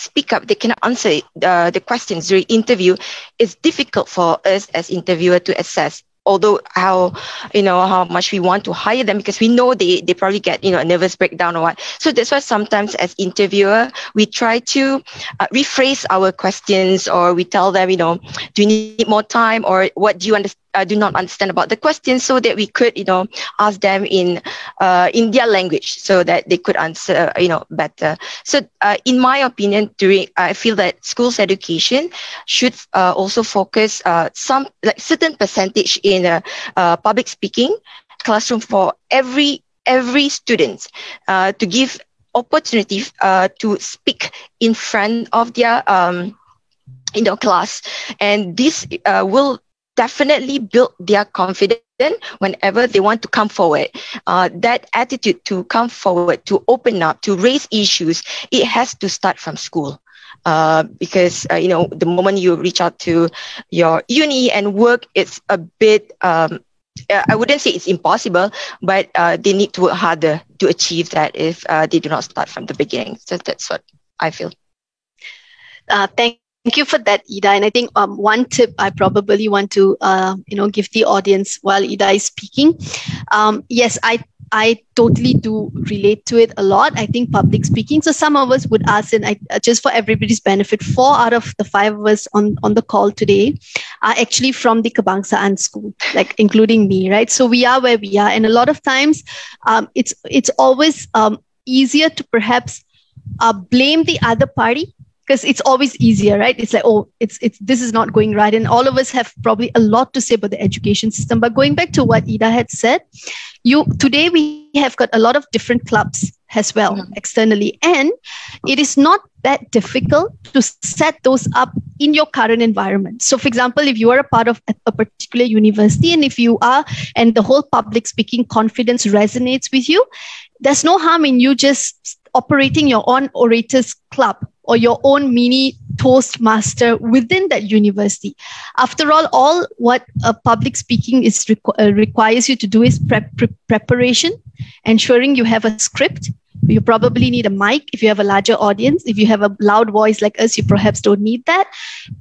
speak up, they cannot answer uh, the questions during interview. It's difficult for us as interviewer to assess. Although how, you know, how much we want to hire them, because we know they, they probably get, you know, a nervous breakdown or what. So that's why sometimes as interviewer, we try to uh, rephrase our questions, or we tell them, you know, do you need more time, or what do you understand? Uh, do not understand about the question, so that we could, you know, ask them in uh, in their language, so that they could answer, you know, better. So, uh, in my opinion, during I feel that schools education should uh, also focus uh, some like certain percentage in uh, uh, public speaking classroom for every every student uh, to give opportunity uh, to speak in front of their um, you know, class, and this uh, will definitely build their confidence whenever they want to come forward. Uh, that attitude to come forward, to open up, to raise issues, it has to start from school. uh, because, uh, you know, the moment you reach out to your uni and work, it's a bit, um, I wouldn't say it's impossible, but uh, they need to work harder to achieve that if uh, they do not start from the beginning. So that's what I feel. Uh, thank Thank you for that, Ida. And I think um, one tip I probably want to, uh, you know, give the audience while Ida is speaking. Um, yes, I I totally do relate to it a lot. I think public speaking. So some of us would ask, and I, just for everybody's benefit, four out of the five of us on, on the call today are actually from the Kebangsaan school, like including me, right? So we are where we are. And a lot of times um, it's, it's always um, easier to perhaps uh, blame the other party. Because it's always easier, right? It's like, oh, it's it's this is not going right. And all of us have probably a lot to say about the education system. But going back to what Ida had said, you today we have got a lot of different clubs as well mm-hmm. externally. And it is not that difficult to set those up in your current environment. So for example, if you are a part of a particular university and if you are, and the whole public speaking confidence resonates with you, there's no harm in you just operating your own orators club or your own mini Toastmaster within that university. After all, all what uh, public speaking is requ- uh, requires you to do is prep- pre- preparation, ensuring you have a script. You probably need a mic if you have a larger audience. If you have a loud voice like us, you perhaps don't need that.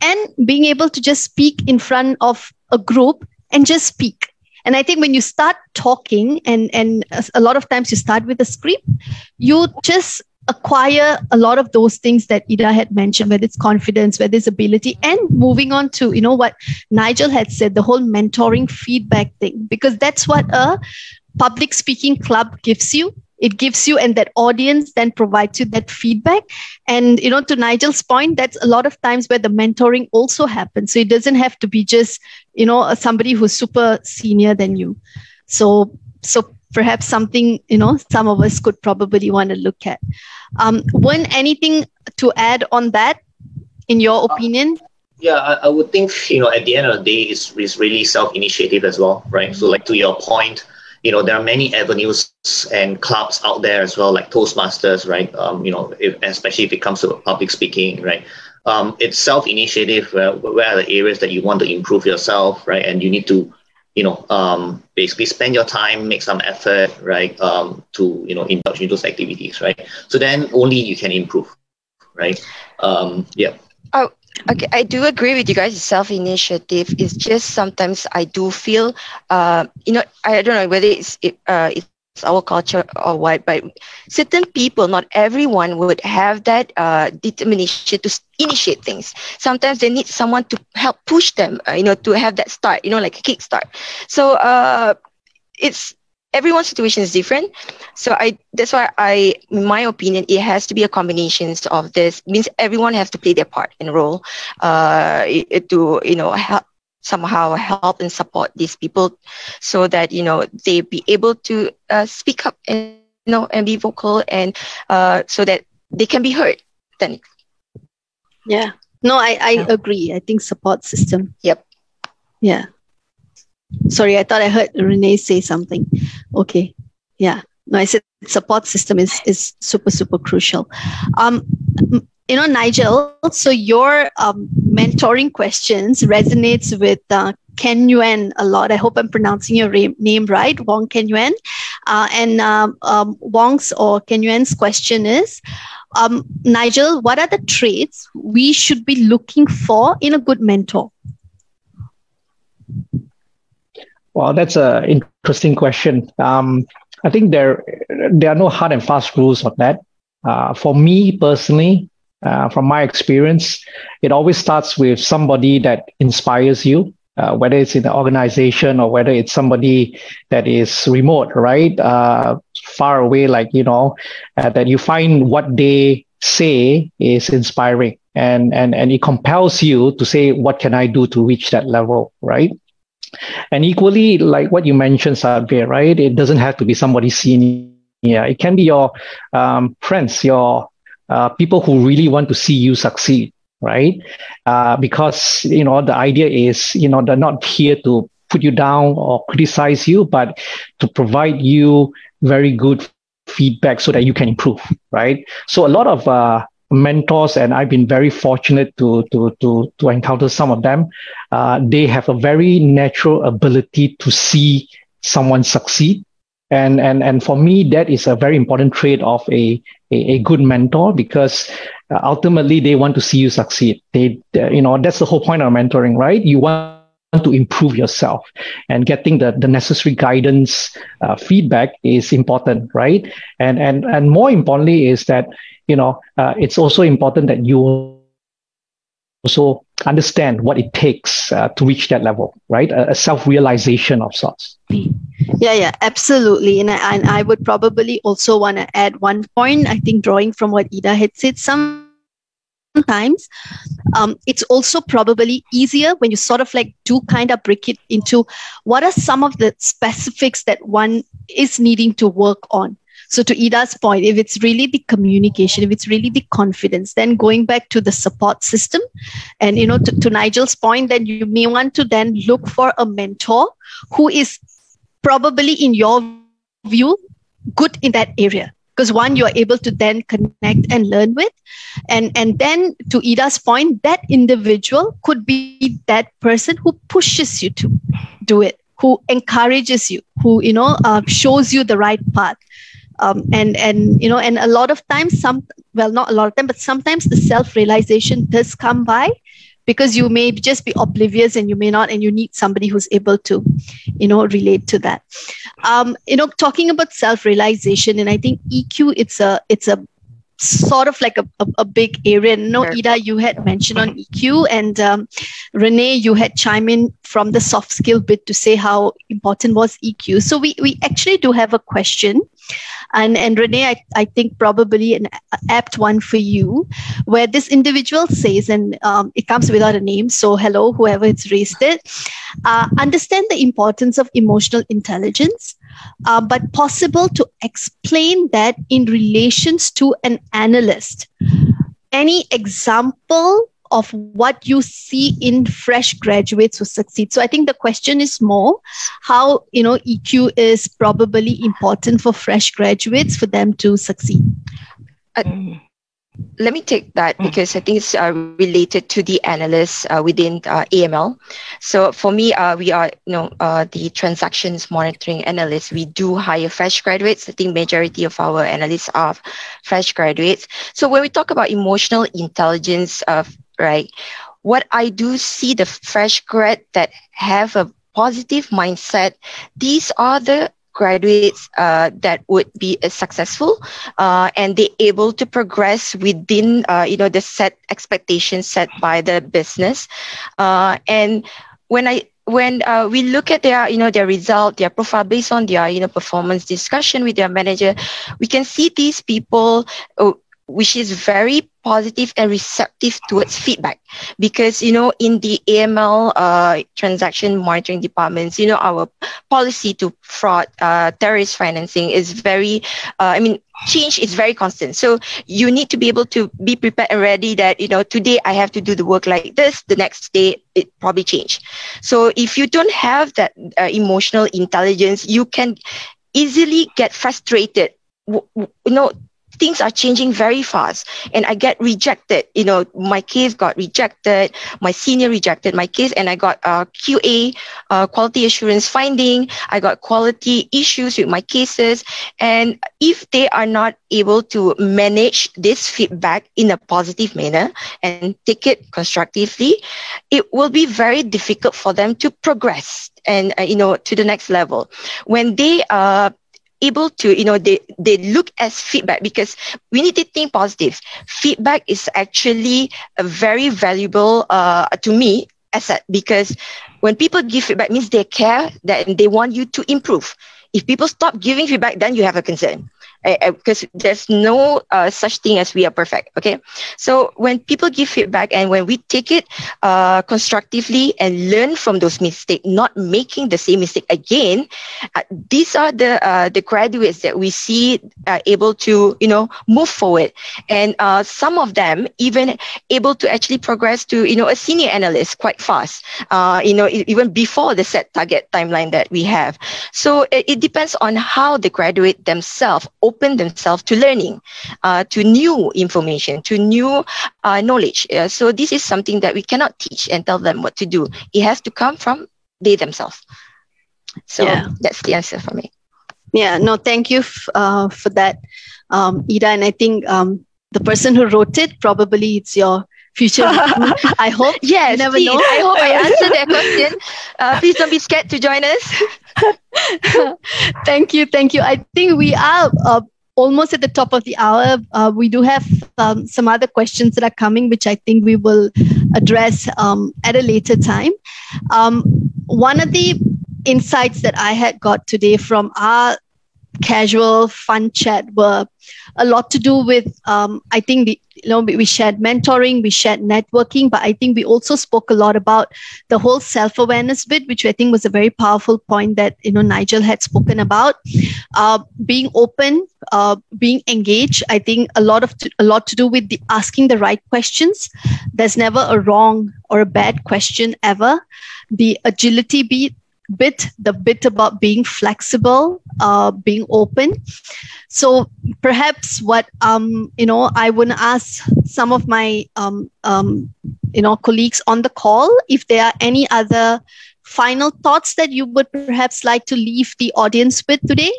And being able to just speak in front of a group and just speak. And I think when you start talking, and, and a lot of times you start with a script, you just acquire a lot of those things that Ida had mentioned, whether it's confidence, whether it's ability, and moving on to, you know, what Nigel had said, the whole mentoring feedback thing, because that's what a public speaking club gives you. It gives you, and that audience then provides you that feedback. And, you know, to Nigel's point, that's a lot of times where the mentoring also happens. So it doesn't have to be just, you know, somebody who's super senior than you. So, so perhaps something, you know, some of us could probably want to look at. Um, Vern, anything to add on that, in your opinion? Uh, yeah, I, I would think, you know, at the end of the day, it's, it's really self-initiative as well, right? Mm-hmm. So like to your point, you know, there are many avenues and clubs out there as well, like Toastmasters, right? Um, you know, if, especially if it comes to public speaking, right? Um, it's self-initiative, where, where are the areas that you want to improve yourself, right? And you need to, you know, um, basically spend your time, make some effort, right? Um, to, you know, indulge in those activities, right? So then only you can improve, right? Um, yeah. Oh. Okay, I do agree with you guys. Self-initiative is just sometimes I do feel, uh, you know, I don't know whether it's it, uh, it's our culture or what, but certain people, not everyone, would have that uh, determination to initiate things. Sometimes they need someone to help push them, uh, you know, to have that start, you know, like a kickstart. So uh, it's. Everyone's situation is different. So I that's why I, in my opinion, it has to be a combination of this. It means everyone has to play their part and role uh, to, you know, help, somehow help and support these people so that, you know, they be able to uh, speak up and, you know, and be vocal and uh, so that they can be heard. Then, yeah. No, I, I yeah. agree. I think support system. Yep. Yeah. Sorry, I thought I heard Renee say something. Okay. Yeah. No, I said support system is, is super, super crucial. Um, you know, Nigel, so your um, mentoring questions resonates with uh, Ken Yuen a lot. I hope I'm pronouncing your ra- name right, Wong Ken Yuen. Uh, and um, um, Wong's or Ken Yuen's question is, um, Nigel, what are the traits we should be looking for in a good mentor? Well, that's an interesting question. Um, I think there there are no hard and fast rules on that. Uh, for me personally, uh, from my experience, it always starts with somebody that inspires you, uh, whether it's in the organization or whether it's somebody that is remote, right? Uh, far away, like, you know, uh, that you find what they say is inspiring and, and, and it compels you to say, what can I do to reach that level, right? And equally, like what you mentioned, Sadvir, right? It doesn't have to be somebody senior. It can be your um, friends, your uh, people who really want to see you succeed, right? Uh, because, you know, the idea is, you know, they're not here to put you down or criticize you, but to provide you very good feedback so that you can improve, right? So a lot of uh, mentors, and I've been very fortunate to to to to encounter some of them. Uh, they have a very natural ability to see someone succeed, and and and for me that is a very important trait of a a, a good mentor, because uh, ultimately they want to see you succeed. They uh, you know that's the whole point of mentoring, right? You want to improve yourself, and getting the, the necessary guidance, uh, feedback is important, right? And and and more importantly is that you know uh, it's also important that you also understand what it takes uh, to reach that level, right? A, a self-realization of sorts. Yeah, yeah, absolutely. And I, and I would probably also want to add one point. I think drawing from what Ida had said, some. Sometimes um, it's also probably easier when you sort of like do kind of break it into what are some of the specifics that one is needing to work on. So to Ida's point, if it's really the communication, if it's really the confidence, then going back to the support system, and you know, to, to Nigel's point, then you may want to then look for a mentor who is probably, in your view, good in that area. Because one, you're able to then connect and learn with. And, and then to Ida's point, that individual could be that person who pushes you to do it, who encourages you, who, you know, uh, shows you the right path. Um, and, and, you know, and a lot of times, some, well, not a lot of time, but sometimes the self-realization does come by, because you may just be oblivious and you may not, and you need somebody who's able to, you know, relate to that. Um, you know, talking about self-realization, and I think E Q, it's a, it's a sort of like a, a, a big area. And no, Ida, you had mentioned on E Q, and um, Renee, you had chimed in from the soft skill bit to say how important was E Q. So we, we actually do have a question. And, and Renee, I, I think probably an apt one for you, where this individual says, and um, it comes without a name, so hello, whoever has raised it, uh, understand the importance of emotional intelligence, uh, but possible to explain that in relations to an analyst. Any example of what you see in fresh graduates who succeed? So I think the question is more how, you know, E Q is probably important for fresh graduates for them to succeed. Uh, let me take that because I think it's uh, related to the analysts uh, within uh, A M L. So for me, uh, we are, you know, uh, the transactions monitoring analysts. We do hire fresh graduates. I think majority of our analysts are fresh graduates. So when we talk about emotional intelligence of uh, right, what I do see the fresh grad that have a positive mindset, these are the graduates uh, that would be uh, successful uh, and they able to progress within, uh, you know, the set expectations set by the business. Uh, and when I When uh, we look at their, you know, their result, their profile based on their, you know, performance discussion with their manager, we can see these people, uh, which is very positive and receptive towards feedback, because, you know, in the A M L uh, transaction monitoring departments, you know, our policy to fraud, uh, terrorist financing is very, uh, I mean, change is very constant. So you need to be able to be prepared and ready that, you know, today I have to do the work like this, the next day it probably change. So if you don't have that uh, emotional intelligence, you can easily get frustrated, w- w- you know, things are changing very fast and I get rejected. You know, my case got rejected, my senior rejected my case, and I got uh, Q A, uh, quality assurance finding. I got quality issues with my cases. And if they are not able to manage this feedback in a positive manner and take it constructively, it will be very difficult for them to progress and, uh, you know, to the next level. When they are, uh, able to, you know, they, they look as feedback, because we need to think positive. Feedback is actually a very valuable, uh, to me, asset, because when people give feedback, means they care that they want you to improve. If people stop giving feedback, then you have a concern, because uh, there's no uh, such thing as we are perfect. Okay. So when people give feedback and when we take it uh, constructively and learn from those mistakes, not making the same mistake again, uh, these are the uh, the graduates that we see uh, able to, you know, move forward. And uh, some of them even able to actually progress to, you know, a senior analyst quite fast, uh, you know, even before the set target timeline that we have. So it, it depends on how the graduate themselves open open themselves to learning, uh, to new information, to new uh, knowledge. Uh, so this is something that we cannot teach and tell them what to do. It has to come from they themselves. So yeah. That's the answer for me. Yeah, no, thank you f- uh, for that, um, Ida. And I think um, the person who wrote it, probably it's your future. I hope. Yes, never please. Know. I hope I answered that question. Uh, please don't be scared to join us. Thank you. Thank you. I think we are uh, almost at the top of the hour. Uh, we do have um, some other questions that are coming, which I think we will address um, at a later time. Um, one of the insights that I had got today from our casual fun chat were a lot to do with, um, I think the, you know, we shared mentoring, we shared networking, but I think we also spoke a lot about the whole self-awareness bit, which I think was a very powerful point that, you know, Nigel had spoken about, uh, being open, uh, being engaged. I think a lot of, t- a lot to do with the asking the right questions. There's never a wrong or a bad question ever. The agility bit, bit, the bit about being flexible, uh, being open. So perhaps what, um, you know, I would ask some of my, um, um, you know, colleagues on the call, if there are any other final thoughts that you would perhaps like to leave the audience with today.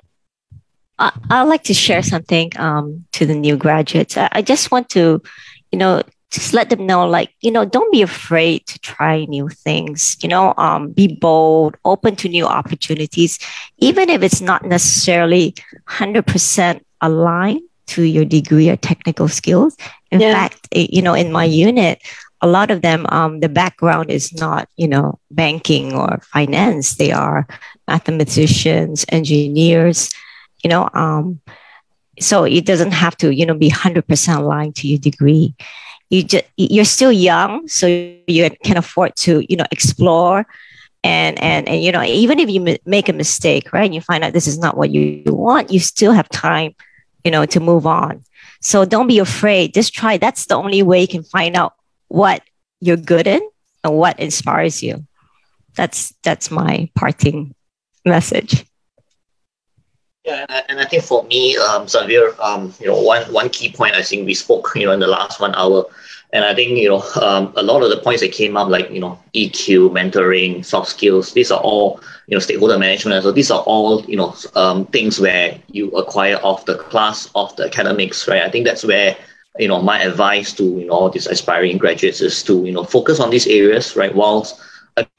I, I'd like to share something, um, to the new graduates. I, I just want to, you know, just let them know, like, you know, don't be afraid to try new things, you know, um, be bold, open to new opportunities, even if it's not necessarily one hundred percent aligned to your degree or technical skills. In yeah. fact, you know, in my unit, a lot of them, um, the background is not, you know, banking or finance. They are mathematicians, engineers, you know, um, so it doesn't have to, you know, be one hundred percent aligned to your degree. You just, you're still young, so you can afford to, you know, explore and, and, and, you know, even if you m- make a mistake, right, and you find out this is not what you want, you still have time, you know, to move on. So don't be afraid. Just try. That's the only way you can find out what you're good in and what inspires you. That's, that's my parting message. Yeah, and I, and I think for me, um, Sadvir, um, you know, one one key point I think we spoke, you know, in the last one hour, and I think, you know, um, a lot of the points that came up, like, you know, E Q, mentoring, soft skills, these are all, you know, stakeholder management. So these are all, you know, um, things where you acquire off the class, off the academics, right? I think that's where, you know, my advice to, you know, all these aspiring graduates is to, you know, focus on these areas, right? Whilst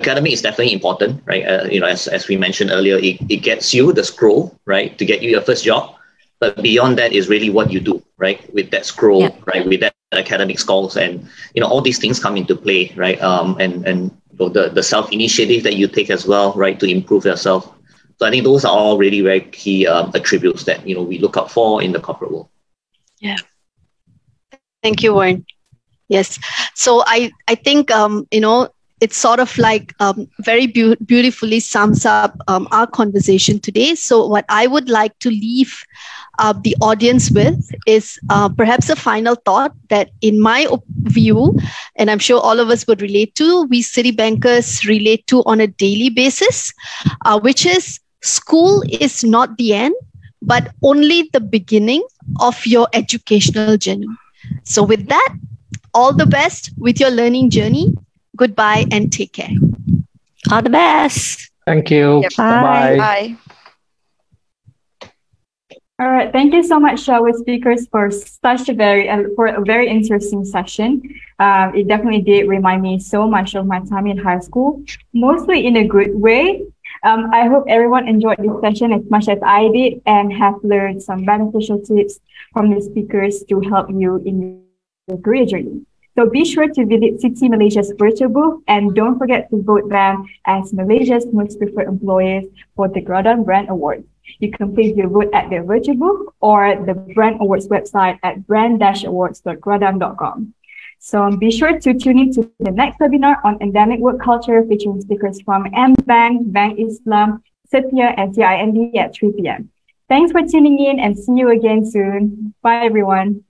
academic is definitely important, right? Uh, you know, as, as we mentioned earlier, it, it gets you the scroll, right, to get you your first job. But beyond that is really what you do, right, with that scroll, yeah. right, with that academic scores. And, you know, all these things come into play, right? Um, and and the, the self-initiative that you take as well, right, to improve yourself. So I think those are all really very key um, attributes that, you know, we look out for in the corporate world. Yeah. Thank you, Warren. Yes. So I, I think, um, you know, it's sort of like um, very be- beautifully sums up um, our conversation today. So what I would like to leave uh, the audience with is uh, perhaps a final thought that in my op- view, and I'm sure all of us would relate to, we Citibankers relate to on a daily basis, uh, which is school is not the end, but only the beginning of your educational journey. So with that, all the best with your learning journey. Goodbye and take care. All the best. Thank you. Yeah, bye. Bye. All right. Thank you so much, our speakers, for such a very uh, for a very interesting session. Um, it definitely did remind me so much of my time in high school, mostly in a good way. Um, I hope everyone enjoyed this session as much as I did and have learned some beneficial tips from the speakers to help you in your career journey. So be sure to visit Citi Malaysia's virtual booth and don't forget to vote them as Malaysia's most preferred employers for the Graduan Brand Awards. You can place your vote at their virtual booth or the Brand Awards website at brand dash awards dot graduan dot com. So be sure to tune in to the next webinar on endemic work culture featuring speakers from M-Bank, Bank Islam, Setia and C I N D at three p.m. Thanks for tuning in and see you again soon. Bye everyone.